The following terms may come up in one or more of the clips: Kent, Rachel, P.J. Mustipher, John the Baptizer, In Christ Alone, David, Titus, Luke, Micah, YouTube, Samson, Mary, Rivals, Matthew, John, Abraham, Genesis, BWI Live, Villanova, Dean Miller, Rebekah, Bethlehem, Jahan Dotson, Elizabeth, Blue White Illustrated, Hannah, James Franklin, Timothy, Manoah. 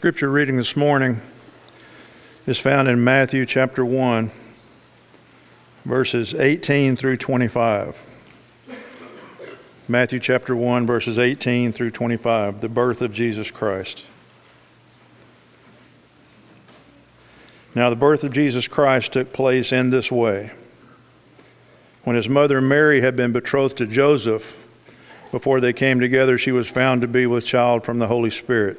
scripture reading this morning is found in Matthew chapter 1, verses 18 through 25. Matthew chapter 1, verses 18 through 25, the birth of Jesus Christ. Now the birth of Jesus Christ took place in this way. When his mother Mary had been betrothed to Joseph, before they came together, she was found to be with child from the Holy Spirit.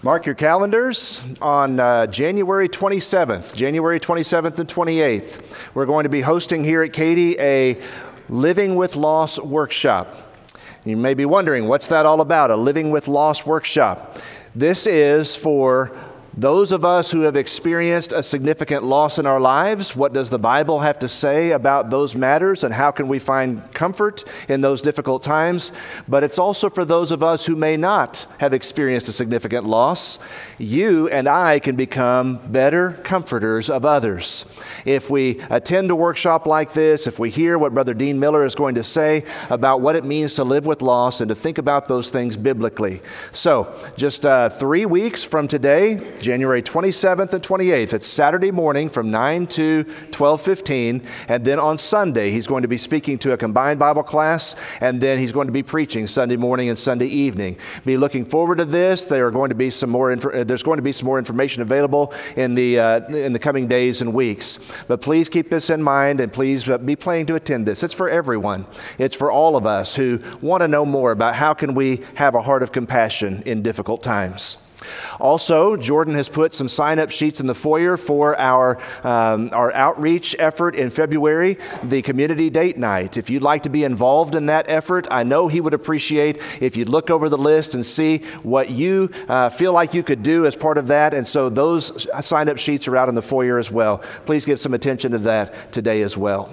Mark your calendars on January 27th and 28th. We're going to be hosting here at Katy a Living with Loss workshop. You may be wondering, what's that all about, a Living with Loss workshop? This is for those of us who have experienced a significant loss in our lives. What does the Bible have to say about those matters, and how can we find comfort in those difficult times? But it's also for those of us who may not have experienced a significant loss. You and I can become better comforters of others. If we attend a workshop like this, if we hear what Brother Dean Miller is going to say about what it means to live with loss and to think about those things biblically. So just 3 weeks from today, January 27th and 28th. It's Saturday morning from 9 to 12:15, and then on Sunday he's going to be speaking to a combined Bible class, and then he's going to be preaching Sunday morning and Sunday evening. Be looking forward to this. There's going to be some more information available in the coming days and weeks. But please keep this in mind, and please be planning to attend this. It's for everyone. It's for all of us who want to know more about how can we have a heart of compassion in difficult times. Also, Jordan has put some sign-up sheets in the foyer for our outreach effort in February, the community date night. If you'd like to be involved in that effort, I know he would appreciate if you'd look over the list and see what you feel like you could do as part of that. And so those sign-up sheets are out in the foyer as well. Please give some attention to that today as well.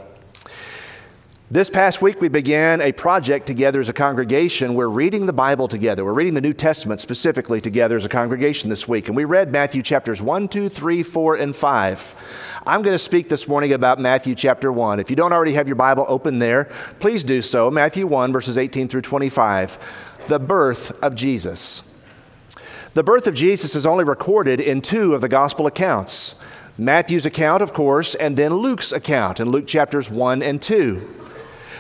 This past week, we began a project together as a congregation. We're reading the Bible together. We're reading the New Testament specifically together as a congregation this week. And we read Matthew chapters 1, 2, 3, 4, and 5. I'm going to speak this morning about Matthew chapter 1. If you don't already have your Bible open there, please do so. Matthew 1, verses 18 through 25, the birth of Jesus. The birth of Jesus is only recorded in two of the gospel accounts. Matthew's account, of course, and then Luke's account in Luke chapters 1 and 2.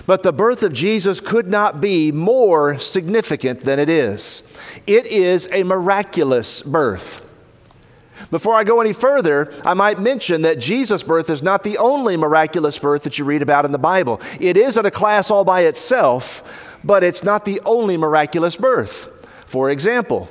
But the birth of Jesus could not be more significant than it is. It is a miraculous birth. Before I go any further, I might mention that Jesus' birth is not the only miraculous birth that you read about in the Bible. It is in a class all by itself, but it's not the only miraculous birth. For example,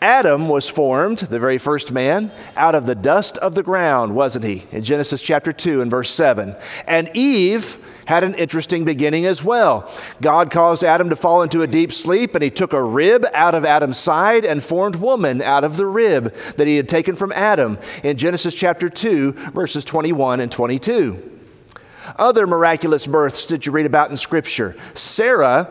Adam was formed, the very first man, out of the dust of the ground, wasn't he? In Genesis chapter 2 and verse 7. And Eve had an interesting beginning as well. God caused Adam to fall into a deep sleep, and he took a rib out of Adam's side and formed woman out of the rib that he had taken from Adam in Genesis chapter 2, verses 21 and 22. Other miraculous births that you read about in Scripture. Sarah,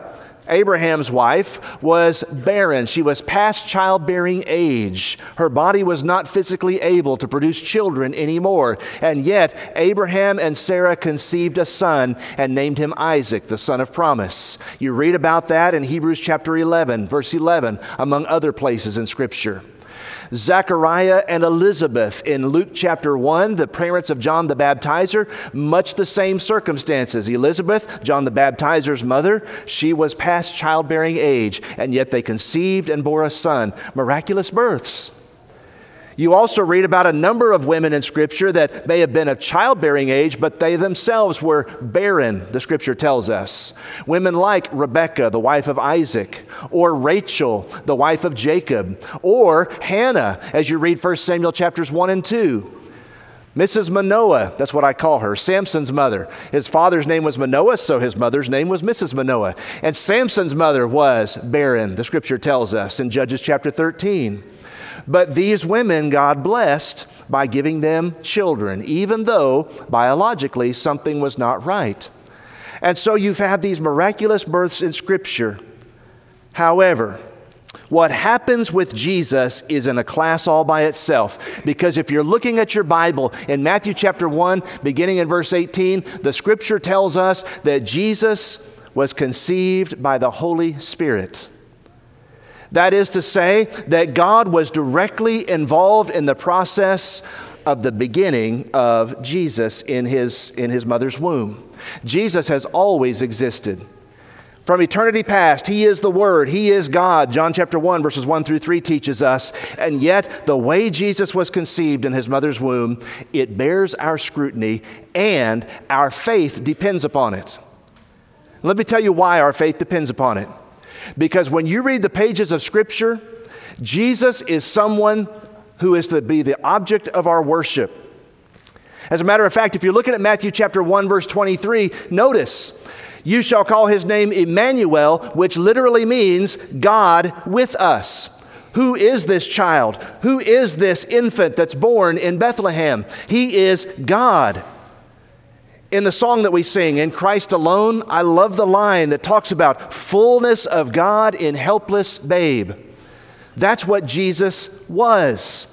Abraham's wife, was barren. She was past childbearing age. Her body was not physically able to produce children anymore. And yet, Abraham and Sarah conceived a son and named him Isaac, the son of promise. You read about that in Hebrews chapter 11, verse 11, among other places in Scripture. Zechariah and Elizabeth in Luke chapter 1, the parents of John the Baptizer, much the same circumstances. Elizabeth, John the Baptizer's mother, she was past childbearing age, and yet they conceived and bore a son. Miraculous births. You also read about a number of women in Scripture that may have been of childbearing age, but they themselves were barren, the Scripture tells us. Women like Rebekah, the wife of Isaac, or Rachel, the wife of Jacob, or Hannah, as you read 1 Samuel chapters 1 and 2. Mrs. Manoah, that's what I call her, Samson's mother. His father's name was Manoah, so his mother's name was Mrs. Manoah. And Samson's mother was barren, the Scripture tells us in Judges chapter 13. But these women God blessed by giving them children, even though biologically something was not right. And so you've had these miraculous births in Scripture. However, what happens with Jesus is in a class all by itself, because if you're looking at your Bible in Matthew chapter 1, beginning in verse 18, the Scripture tells us that Jesus was conceived by the Holy Spirit. That is to say that God was directly involved in the process of the beginning of Jesus in his mother's womb. Jesus has always existed. From eternity past, He is the Word, He is God. John chapter 1, verses 1 through 3 teaches us. And yet, the way Jesus was conceived in His mother's womb, it bears our scrutiny, and our faith depends upon it. Let me tell you why our faith depends upon it. Because when you read the pages of Scripture, Jesus is someone who is to be the object of our worship. As a matter of fact, if you're looking at Matthew chapter 1, verse 23, notice, "You shall call His name Emmanuel," which literally means God with us. Who is this child? Who is this infant that's born in Bethlehem? He is God. In the song that we sing, In Christ Alone, I love the line that talks about fullness of God in helpless babe. That's what Jesus was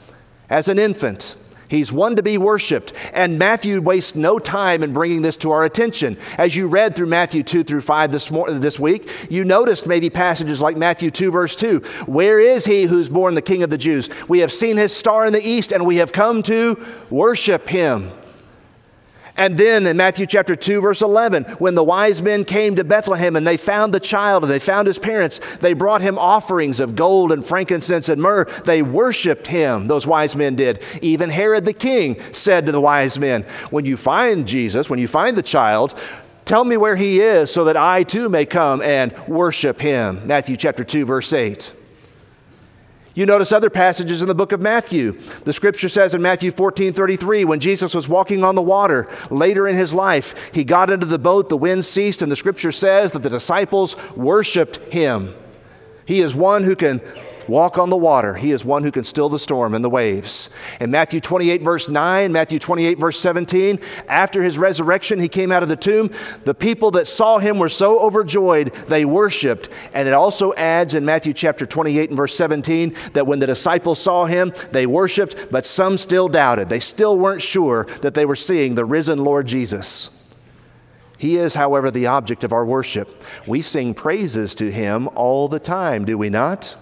as an infant. He's one to be worshiped. And Matthew wastes no time in bringing this to our attention. As you read through Matthew 2 through 5 this week, you noticed maybe passages like Matthew 2 verse 2. "Where is He who's born the King of the Jews? We have seen His star in the east, and we have come to worship Him." And then in Matthew chapter 2, verse 11, when the wise men came to Bethlehem and they found the child and they found His parents, they brought Him offerings of gold and frankincense and myrrh. They worshiped Him, those wise men did. Even Herod the king said to the wise men, "When you find Jesus, when you find the child, tell me where He is so that I too may come and worship Him." Matthew chapter 2, verse 8. You notice other passages in the book of Matthew. The Scripture says in Matthew 14:33, when Jesus was walking on the water later in His life, He got into the boat, the wind ceased, and the Scripture says that the disciples worshiped Him. He is one who can walk on the water. He is one who can still the storm and the waves. In Matthew 28, verse 9, Matthew 28, verse 17, after His resurrection, He came out of the tomb. The people that saw Him were so overjoyed, they worshiped. And it also adds in Matthew chapter 28 and verse 17 that when the disciples saw Him, they worshiped, but some still doubted. They still weren't sure that they were seeing the risen Lord Jesus. He is, however, the object of our worship. We sing praises to Him all the time, do we not?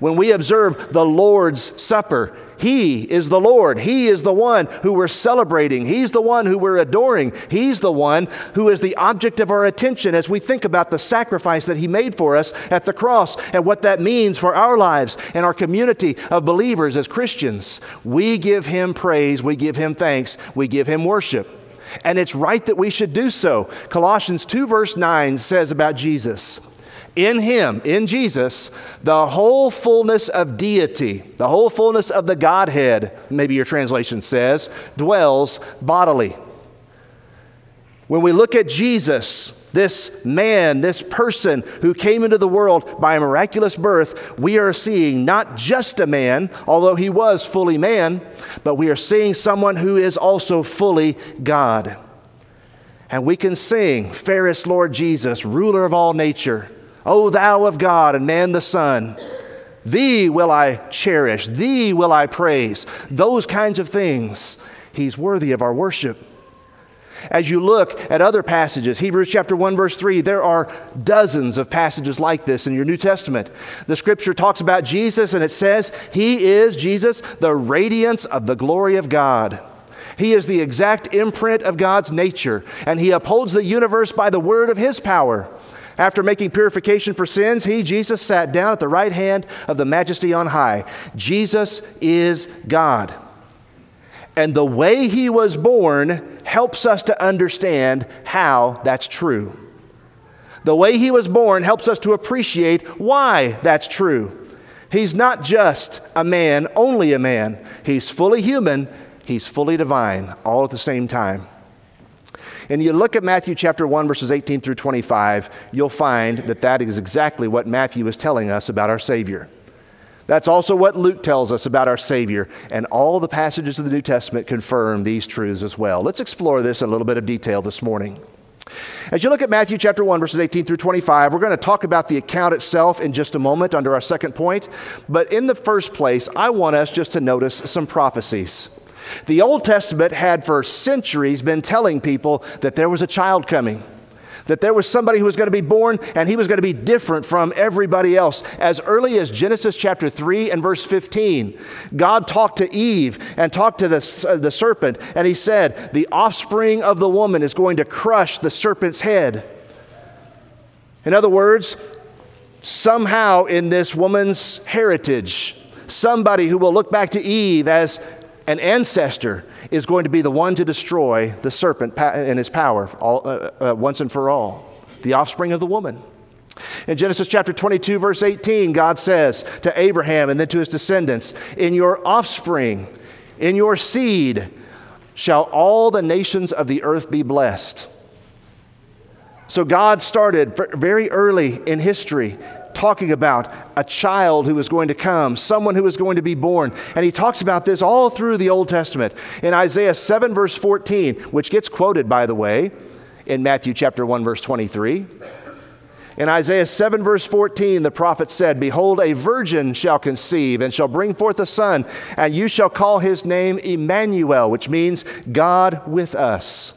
When we observe the Lord's Supper, He is the Lord. He is the one who we're celebrating. He's the one who we're adoring. He's the one who is the object of our attention as we think about the sacrifice that He made for us at the cross and what that means for our lives and our community of believers as Christians. We give Him praise. We give Him thanks. We give Him worship. And it's right that we should do so. Colossians 2 verse 9 says about Jesus, "In Him," in Jesus, "the whole fullness of deity," the whole fullness of the Godhead, maybe your translation says, "dwells bodily." When we look at Jesus, this man, this person who came into the world by a miraculous birth, we are seeing not just a man, although he was fully man, but we are seeing someone who is also fully God. And we can sing, "Fairest Lord Jesus, ruler of all nature, O Thou of God and man the Son, Thee will I cherish, Thee will I praise." Those kinds of things. He's worthy of our worship. As you look at other passages, Hebrews chapter 1, verse 3, there are dozens of passages like this in your New Testament. The scripture talks about Jesus and it says, He is, Jesus, the radiance of the glory of God. He is the exact imprint of God's nature, and He upholds the universe by the word of His power. After making purification for sins, He, Jesus, sat down at the right hand of the Majesty on high. Jesus is God. And the way He was born helps us to understand how that's true. The way He was born helps us to appreciate why that's true. He's not just a man, only a man. He's fully human. He's fully divine, all at the same time. And you look at Matthew chapter 1, verses 18 through 25, you'll find that that is exactly what Matthew is telling us about our Savior. That's also what Luke tells us about our Savior, and all the passages of the New Testament confirm these truths as well. Let's explore this in a little bit of detail this morning. As you look at Matthew chapter 1, verses 18 through 25, we're going to talk about the account itself in just a moment under our second point. But in the first place, I want us just to notice some prophecies. The Old Testament had for centuries been telling people that there was a child coming, that there was somebody who was going to be born and he was going to be different from everybody else. As early as Genesis chapter 3 and verse 15, God talked to Eve and talked to the serpent, and He said, the offspring of the woman is going to crush the serpent's head. In other words, somehow in this woman's heritage, somebody who will look back to Eve as an ancestor is going to be the one to destroy the serpent and his power once and for all, the offspring of the woman. In Genesis chapter 22, verse 18, God says to Abraham and then to his descendants, in your offspring, in your seed, shall all the nations of the earth be blessed. So God started very early in history talking about a child who is going to come, someone who is going to be born. And He talks about this all through the Old Testament. In Isaiah 7, verse 14, which gets quoted, by the way, in Matthew chapter 1, verse 23. In Isaiah 7, verse 14, the prophet said, behold, a virgin shall conceive and shall bring forth a son, and you shall call his name Emmanuel, which means God with us.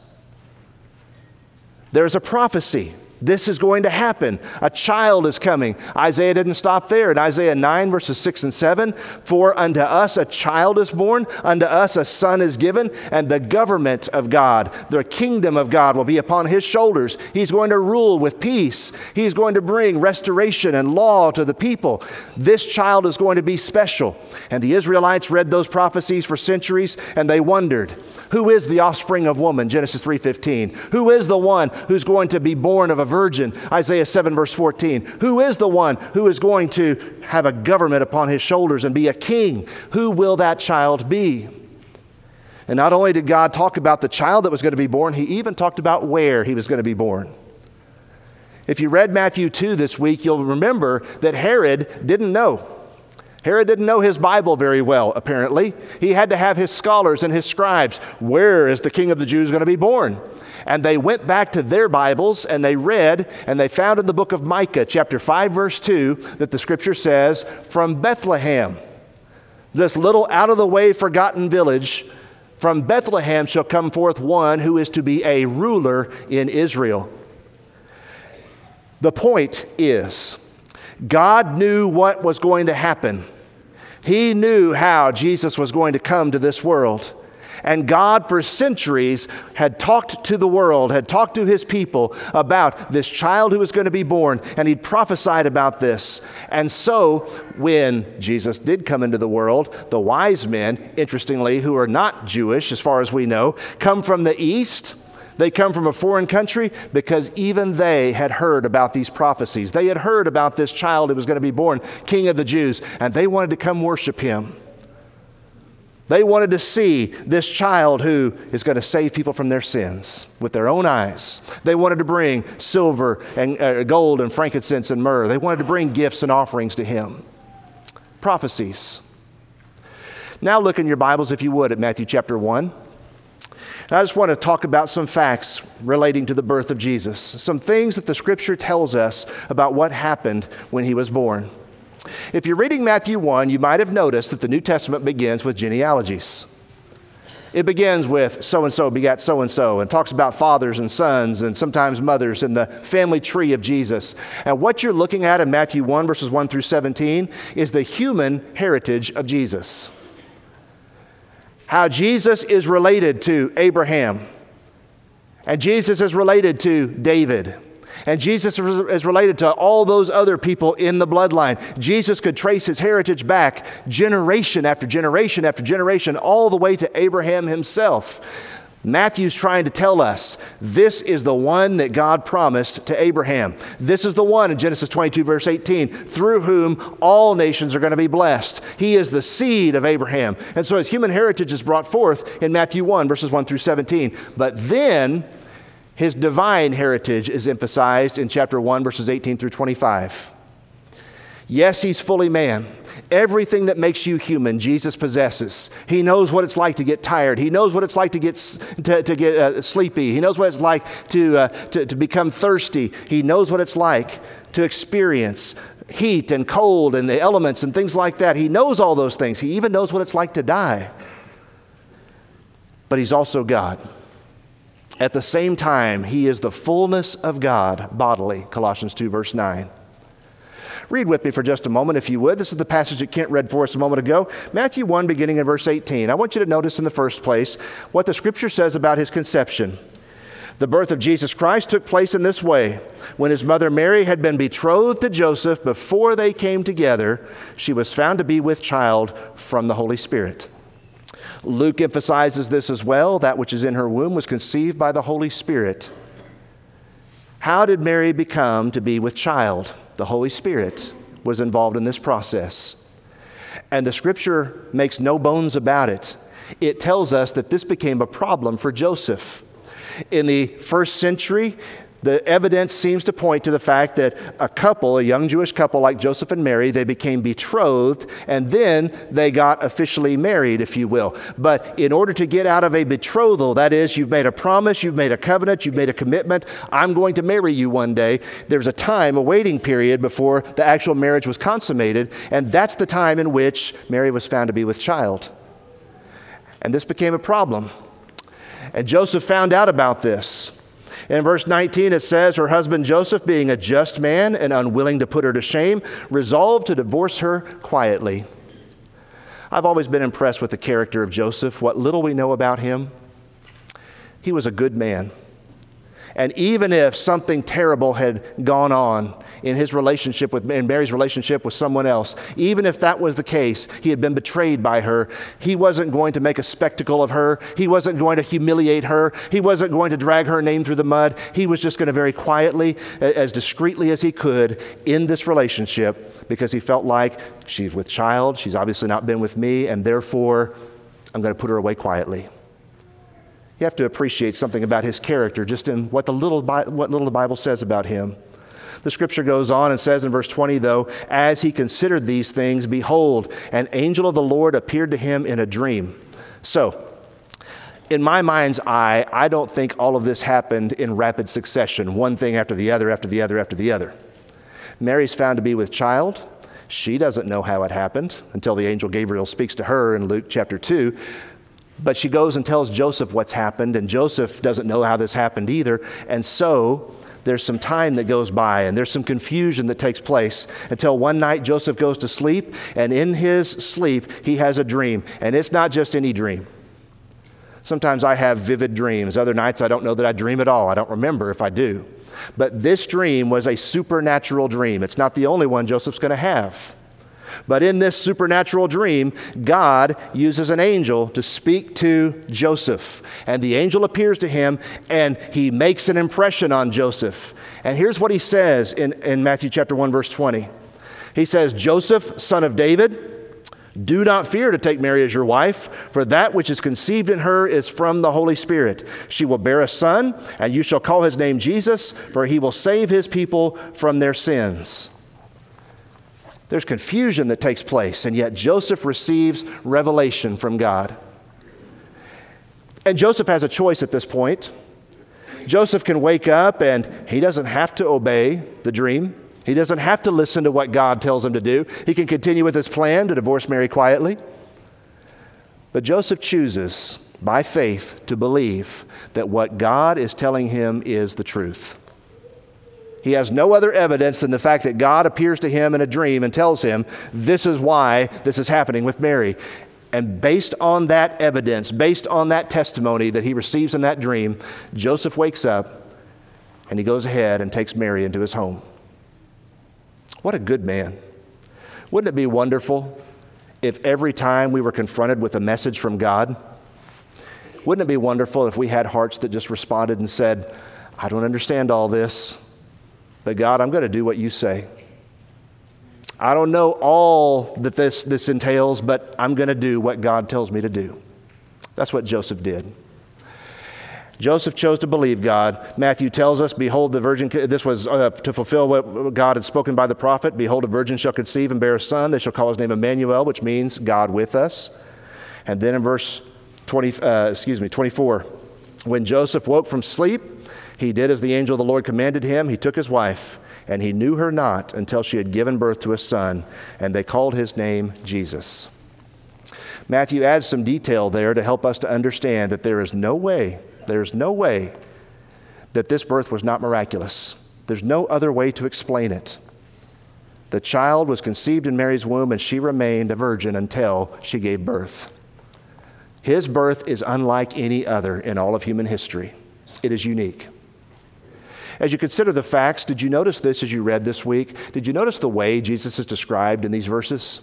There's a prophecy. This is going to happen. A child is coming. Isaiah didn't stop there. In Isaiah 9, verses 6 and 7, for unto us a child is born, unto us a son is given, and the government of God, the kingdom of God, will be upon His shoulders. He's going to rule with peace. He's going to bring restoration and law to the people. This child is going to be special. And the Israelites read those prophecies for centuries, and they wondered, who is the offspring of woman? Genesis 3:15. Who is the one who's going to be born of a virgin? Isaiah 7 verse 14. Who is the one who is going to have a government upon his shoulders and be a king? Who will that child be? And not only did God talk about the child that was going to be born, He even talked about where He was going to be born. If you read Matthew 2 this week, you'll remember that Herod didn't know. Herod didn't know his Bible very well, apparently. He had to have his scholars and his scribes. Where is the King of the Jews going to be born? And they went back to their Bibles and they read, and they found in the book of Micah, chapter 5, verse 2, that the scripture says, from Bethlehem, this little out-of-the-way forgotten village, from Bethlehem shall come forth one who is to be a ruler in Israel. The point is, God knew what was going to happen. He knew how Jesus was going to come to this world. And God for centuries had talked to the world, had talked to His people about this child who was going to be born, and He'd prophesied about this. And so when Jesus did come into the world, the wise men, interestingly, who are not Jewish as far as we know, come from the east. They come from a foreign country because even they had heard about these prophecies. They had heard about this child who was going to be born, King of the Jews, and they wanted to come worship Him. They wanted to see this child who is going to save people from their sins with their own eyes. They wanted to bring silver and gold and frankincense and myrrh. They wanted to bring gifts and offerings to Him. Prophecies. Now look in your Bibles, if you would, at Matthew chapter 1. And I just want to talk about some facts relating to the birth of Jesus, some things that the scripture tells us about what happened when He was born. If you're reading Matthew 1, you might have noticed that the New Testament begins with genealogies. It begins with so-and-so begat so-and-so and talks about fathers and sons and sometimes mothers and the family tree of Jesus. And what you're looking at in Matthew 1, verses 1 through 17 is the human heritage of Jesus. How Jesus is related to Abraham, and Jesus is related to David, and Jesus is related to all those other people in the bloodline. Jesus could trace his heritage back generation after generation after generation, all the way to Abraham himself. Matthew's trying to tell us this is the one that God promised to Abraham. This is the one in Genesis 22, verse 18, through whom all nations are going to be blessed. He is the seed of Abraham. And so his human heritage is brought forth in Matthew 1, verses 1 through 17. But then his divine heritage is emphasized in chapter 1, verses 18 through 25. Yes, he's fully man. Everything that makes you human, Jesus possesses. He knows what it's like to get tired. He knows what it's like to get sleepy. He knows what it's like to become thirsty. He knows what it's like to experience heat and cold and the elements and things like that. He knows all those things. He even knows what it's like to die. But he's also God. At the same time, he is the fullness of God bodily, Colossians 2, verse 9. Read with me for just a moment, if you would. This is the passage that Kent read for us a moment ago. Matthew 1, beginning in verse 18. I want you to notice in the first place what the Scripture says about his conception. The birth of Jesus Christ took place in this way. When his mother Mary had been betrothed to Joseph, before they came together, she was found to be with child from the Holy Spirit. Luke emphasizes this as well. That which is in her womb was conceived by the Holy Spirit. How did Mary become to be with child? The Holy Spirit was involved in this process. And the Scripture makes no bones about it. It tells us that this became a problem for Joseph. In the first century, the evidence seems to point to the fact that a young Jewish couple like Joseph and Mary, they became betrothed, and then they got officially married, if you will. But in order to get out of a betrothal, that is, you've made a promise, you've made a covenant, you've made a commitment, I'm going to marry you one day. There's a time, a waiting period before the actual marriage was consummated, and that's the time in which Mary was found to be with child. And this became a problem. And Joseph found out about this. In verse 19, it says, her husband Joseph, being a just man and unwilling to put her to shame, resolved to divorce her quietly. I've always been impressed with the character of Joseph, what little we know about him. He was a good man. And even if something terrible had gone on in his relationship in Mary's relationship with someone else, even if that was the case, he had been betrayed by her, he wasn't going to make a spectacle of her. He wasn't going to humiliate her. He wasn't going to drag her name through the mud. He was just going to very quietly, as discreetly as he could, end this relationship because he felt like she's with child. She's obviously not been with me, and therefore I'm going to put her away quietly. You have to appreciate something about his character just in what little the Bible says about him. The Scripture goes on and says in verse 20, though, as he considered these things, behold, an angel of the Lord appeared to him in a dream. So, in my mind's eye, I don't think all of this happened in rapid succession, one thing after the other, after the other, after the other. Mary's found to be with child. She doesn't know how it happened until the angel Gabriel speaks to her in Luke chapter 2. But she goes and tells Joseph what's happened, and Joseph doesn't know how this happened either. And so there's some time that goes by, and there's some confusion that takes place until one night Joseph goes to sleep, and in his sleep he has a dream. And it's not just any dream. Sometimes I have vivid dreams. Other nights I don't know that I dream at all. I don't remember if I do. But this dream was a supernatural dream. It's not the only one Joseph's going to have. But in this supernatural dream, God uses an angel to speak to Joseph. And the angel appears to him, and he makes an impression on Joseph. And here's what he says in Matthew chapter 1, verse 20. He says, Joseph, son of David, do not fear to take Mary as your wife, for that which is conceived in her is from the Holy Spirit. She will bear a son, and you shall call his name Jesus, for he will save his people from their sins. There's confusion that takes place, and yet Joseph receives revelation from God. And Joseph has a choice at this point. Joseph can wake up, and he doesn't have to obey the dream. He doesn't have to listen to what God tells him to do. He can continue with his plan to divorce Mary quietly. But Joseph chooses by faith to believe that what God is telling him is the truth. He has no other evidence than the fact that God appears to him in a dream and tells him, this is why this is happening with Mary. And based on that evidence, based on that testimony that he receives in that dream, Joseph wakes up and he goes ahead and takes Mary into his home. What a good man. Wouldn't it be wonderful if every time we were confronted with a message from God, wouldn't it be wonderful if we had hearts that just responded and said, I don't understand all this, but God, I'm going to do what you say. I don't know all that this entails, but I'm going to do what God tells me to do. That's what Joseph did. Joseph chose to believe God. Matthew tells us, behold, the virgin, this was to fulfill what God had spoken by the prophet. Behold, a virgin shall conceive and bear a son. They shall call his name Emmanuel, which means God with us. And then in verse 24, when Joseph woke from sleep, he did as the angel of the Lord commanded him. He took his wife, and he knew her not until she had given birth to a son, and they called his name Jesus. Matthew adds some detail there to help us to understand that there is no way that this birth was not miraculous. There's no other way to explain it. The child was conceived in Mary's womb, and she remained a virgin until she gave birth. His birth is unlike any other in all of human history. It is unique. As you consider the facts, did you notice this as you read this week? Did you notice the way Jesus is described in these verses?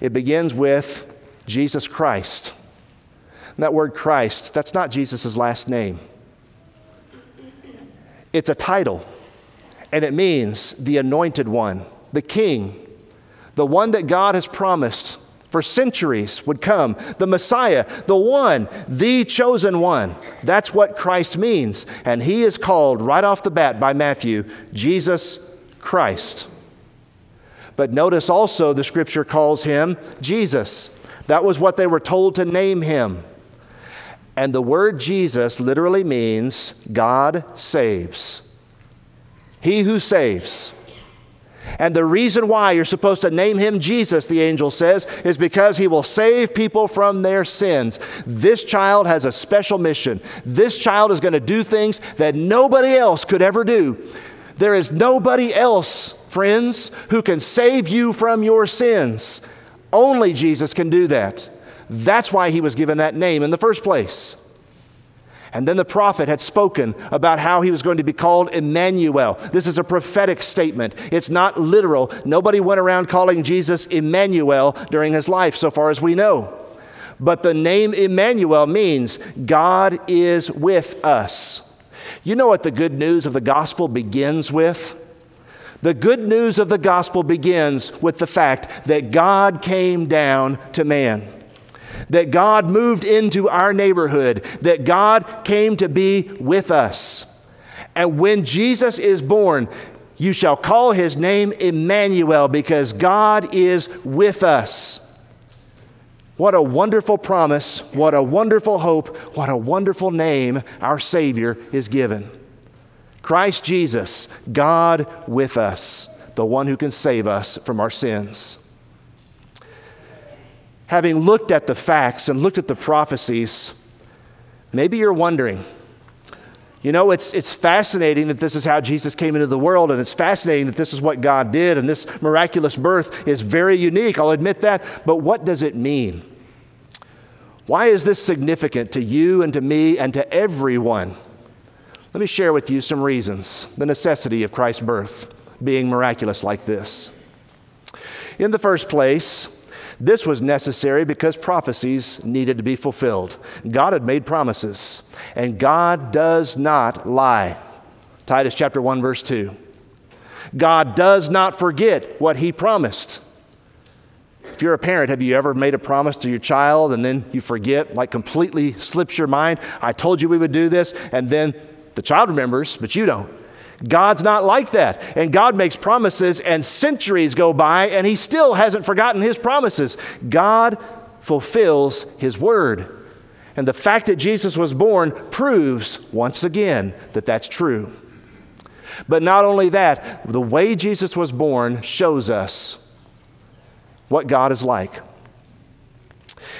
It begins with Jesus Christ. And that word Christ, that's not Jesus' last name. It's a title, and it means the anointed one, the king, the one that God has promised for centuries would come, the Messiah, the one, the chosen one. That's what Christ means, and he is called right off the bat by Matthew, Jesus Christ. But notice also the scripture calls him Jesus. That was what they were told to name him. And the word Jesus literally means God saves. He who saves. And the reason why you're supposed to name him Jesus, the angel says, is because he will save people from their sins. This child has a special mission. This child is going to do things that nobody else could ever do. There is nobody else, friends, who can save you from your sins. Only Jesus can do that. That's why he was given that name in the first place. And then the prophet had spoken about how he was going to be called Emmanuel. This is a prophetic statement. It's not literal. Nobody went around calling Jesus Emmanuel during his life, so far as we know. But the name Emmanuel means God is with us. You know what the good news of the gospel begins with? The good news of the gospel begins with the fact that God came down to man. That God moved into our neighborhood, that God came to be with us. And when Jesus is born, you shall call his name Emmanuel, because God is with us. What a wonderful promise, what a wonderful hope, what a wonderful name our Savior is given. Christ Jesus, God with us, the one who can save us from our sins. Having looked at the facts and looked at the prophecies, maybe you're wondering, you know, it's fascinating that this is how Jesus came into the world, and it's fascinating that this is what God did, and this miraculous birth is very unique, I'll admit that, but what does it mean? Why is this significant to you and to me and to everyone? Let me share with you some reasons, the necessity of Christ's birth being miraculous like this. In the first place, this was necessary because prophecies needed to be fulfilled. God had made promises, and God does not lie. Titus chapter 1, verse 2. God does not forget what he promised. If you're a parent, have you ever made a promise to your child and then you forget, like completely slips your mind? I told you we would do this, and then the child remembers, but you don't. God's not like that. And God makes promises, and centuries go by, and he still hasn't forgotten his promises. God fulfills his word. And the fact that Jesus was born proves once again that that's true. But not only that, the way Jesus was born shows us what God is like.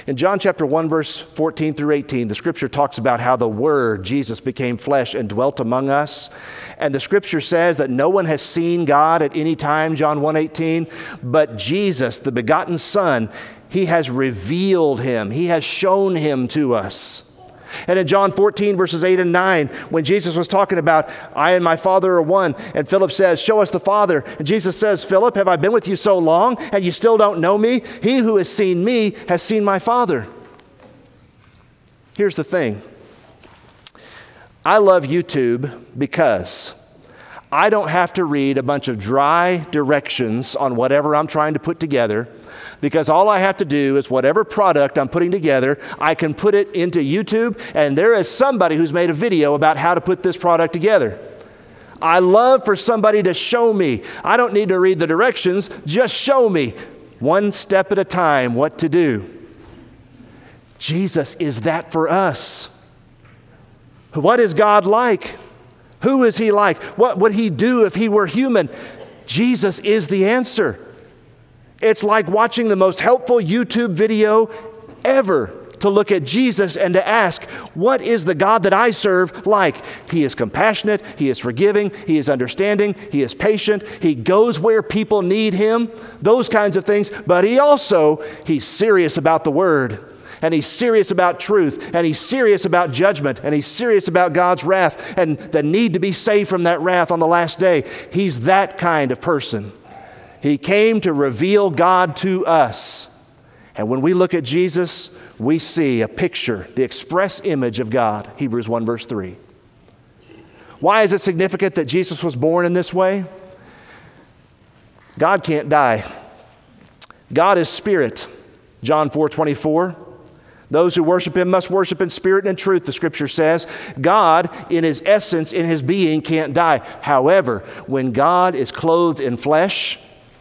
In John chapter 1, verse 14 through 18, the scripture talks about how the Word, Jesus, became flesh and dwelt among us. And the scripture says that no one has seen God at any time, John 1:18, but Jesus, the begotten Son, He has revealed Him. He has shown Him to us. And in John 14, verses 8 and 9, when Jesus was talking about, I and my Father are one, and Philip says, show us the Father. And Jesus says, Philip, have I been with you so long, and you still don't know me? He who has seen me has seen my Father. Here's the thing. I love YouTube because I don't have to read a bunch of dry directions on whatever I'm trying to put together, because all I have to do is whatever product I'm putting together, I can put it into YouTube, and there is somebody who's made a video about how to put this product together. I love for somebody to show me. I don't need to read the directions, just show me one step at a time what to do. Jesus is that for us. What is God like? Who is He like? What would He do if He were human? Jesus is the answer. It's like watching the most helpful YouTube video ever to look at Jesus and to ask, what is the God that I serve like? He is compassionate. He is forgiving. He is understanding. He is patient. He goes where people need Him, those kinds of things. But He also, He's serious about the Word. And He's serious about truth, and He's serious about judgment, and He's serious about God's wrath and the need to be saved from that wrath on the last day. He's that kind of person. He came to reveal God to us. And when we look at Jesus, we see a picture, the express image of God, Hebrews 1 verse 3. Why is it significant that Jesus was born in this way? God can't die. God is spirit, John 4:24. Those who worship Him must worship in spirit and in truth, the scripture says. God, in His essence, in His being, can't die. However, when God is clothed in flesh,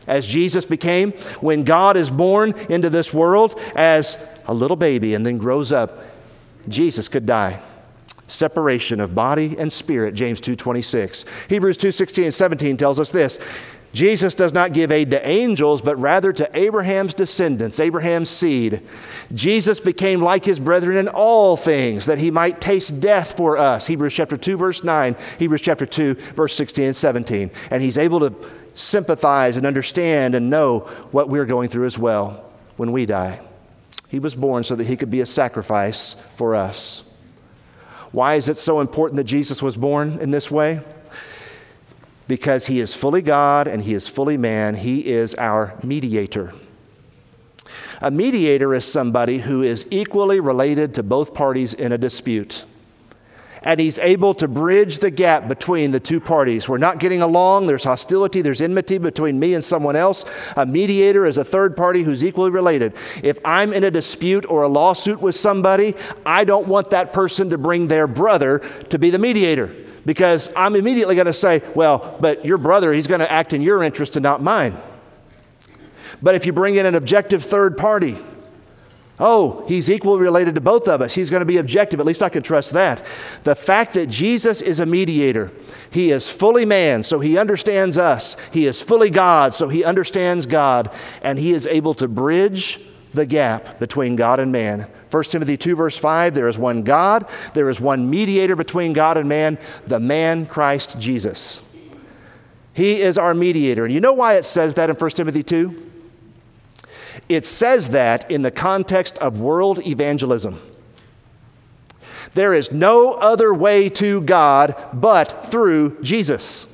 as Jesus became, when God is born into this world as a little baby and then grows up, Jesus could die. Separation of body and spirit, James 2:26. Hebrews 2:16 and 17 tells us this. Jesus does not give aid to angels, but rather to Abraham's descendants, Abraham's seed. Jesus became like his brethren in all things, that he might taste death for us. Hebrews chapter 2, verse 9, Hebrews chapter 2, verse 16 and 17. And he's able to sympathize and understand and know what we're going through as well when we die. He was born so that he could be a sacrifice for us. Why is it so important that Jesus was born in this way? Because he is fully God and he is fully man. He is our mediator. A mediator is somebody who is equally related to both parties in a dispute. And he's able to bridge the gap between the two parties. We're not getting along. There's hostility. There's enmity between me and someone else. A mediator is a third party who's equally related. If I'm in a dispute or a lawsuit with somebody, I don't want that person to bring their brother to be the mediator, because I'm immediately going to say, well, but your brother, he's going to act in your interest and not mine. But if you bring in an objective third party, oh, he's equally related to both of us. He's going to be objective. At least I can trust that. The fact that Jesus is a mediator, he is fully man, so he understands us. He is fully God, so he understands God. And he is able to bridge the gap between God and man. 1 Timothy 2, verse 5, there is one God, there is one mediator between God and man, the man Christ Jesus. He is our mediator. And you know why it says that in 1 Timothy 2? It says that in the context of world evangelism. There is no other way to God but through Jesus.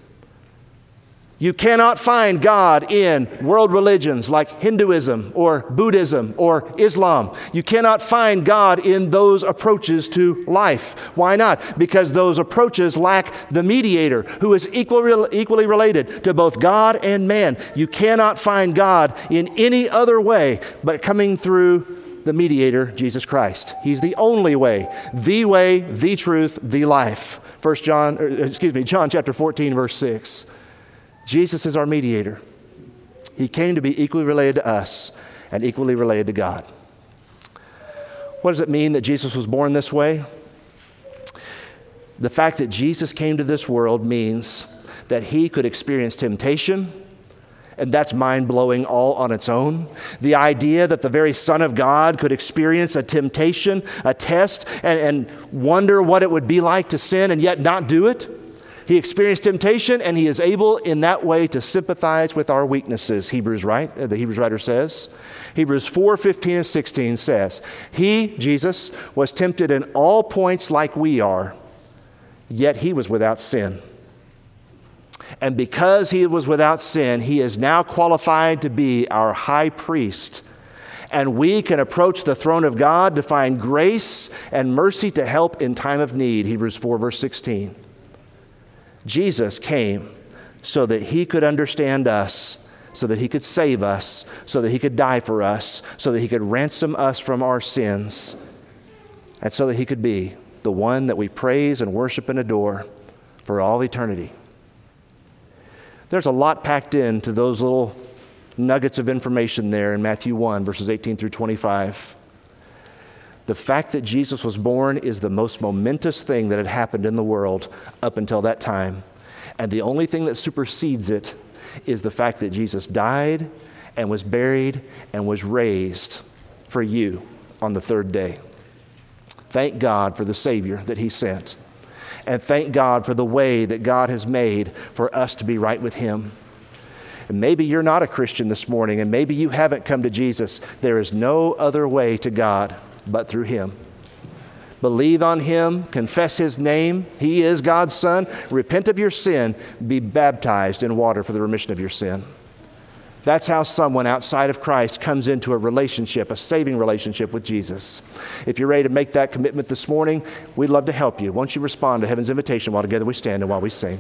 You cannot find God in world religions like Hinduism or Buddhism or Islam. You cannot find God in those approaches to life. Why not? Because those approaches lack the mediator who is equally related to both God and man. You cannot find God in any other way but coming through the mediator, Jesus Christ. He's the only way, the truth, the life. John chapter 14, verse 6. Jesus is our mediator. He came to be equally related to us and equally related to God. What does it mean that Jesus was born this way? The fact that Jesus came to this world means that he could experience temptation and that's mind-blowing all on its own. The idea that the very Son of God could experience a temptation, a test, and wonder what it would be like to sin and yet not do it. He experienced temptation, and he is able in that way to sympathize with our weaknesses, the Hebrews writer says. Hebrews 4:15 and 16 says, "He," Jesus, "was tempted in all points like we are, yet he was without sin. And because he was without sin, he is now qualified to be our high priest. And we can approach the throne of God to find grace and mercy to help in time of need." Hebrews 4, verse 16. Jesus came so that he could understand us, so that he could save us, so that he could die for us, so that he could ransom us from our sins, and so that he could be the one that we praise and worship and adore for all eternity. There's a lot packed into those little nuggets of information there in Matthew 1, verses 18 through 25. The fact that Jesus was born is the most momentous thing that had happened in the world up until that time. And the only thing that supersedes it is the fact that Jesus died and was buried and was raised for you on the third day. Thank God for the Savior that he sent. And thank God for the way that God has made for us to be right with him. And maybe you're not a Christian this morning, and maybe you haven't come to Jesus. There is no other way to God but through him. Believe on him, confess his name. He is God's Son. Repent of your sin, be baptized in water for the remission of your sin. That's how someone outside of Christ comes into a relationship, a saving relationship with Jesus. If you're ready to make that commitment this morning, we'd love to help you. Won't you respond to heaven's invitation while together we stand and while we sing?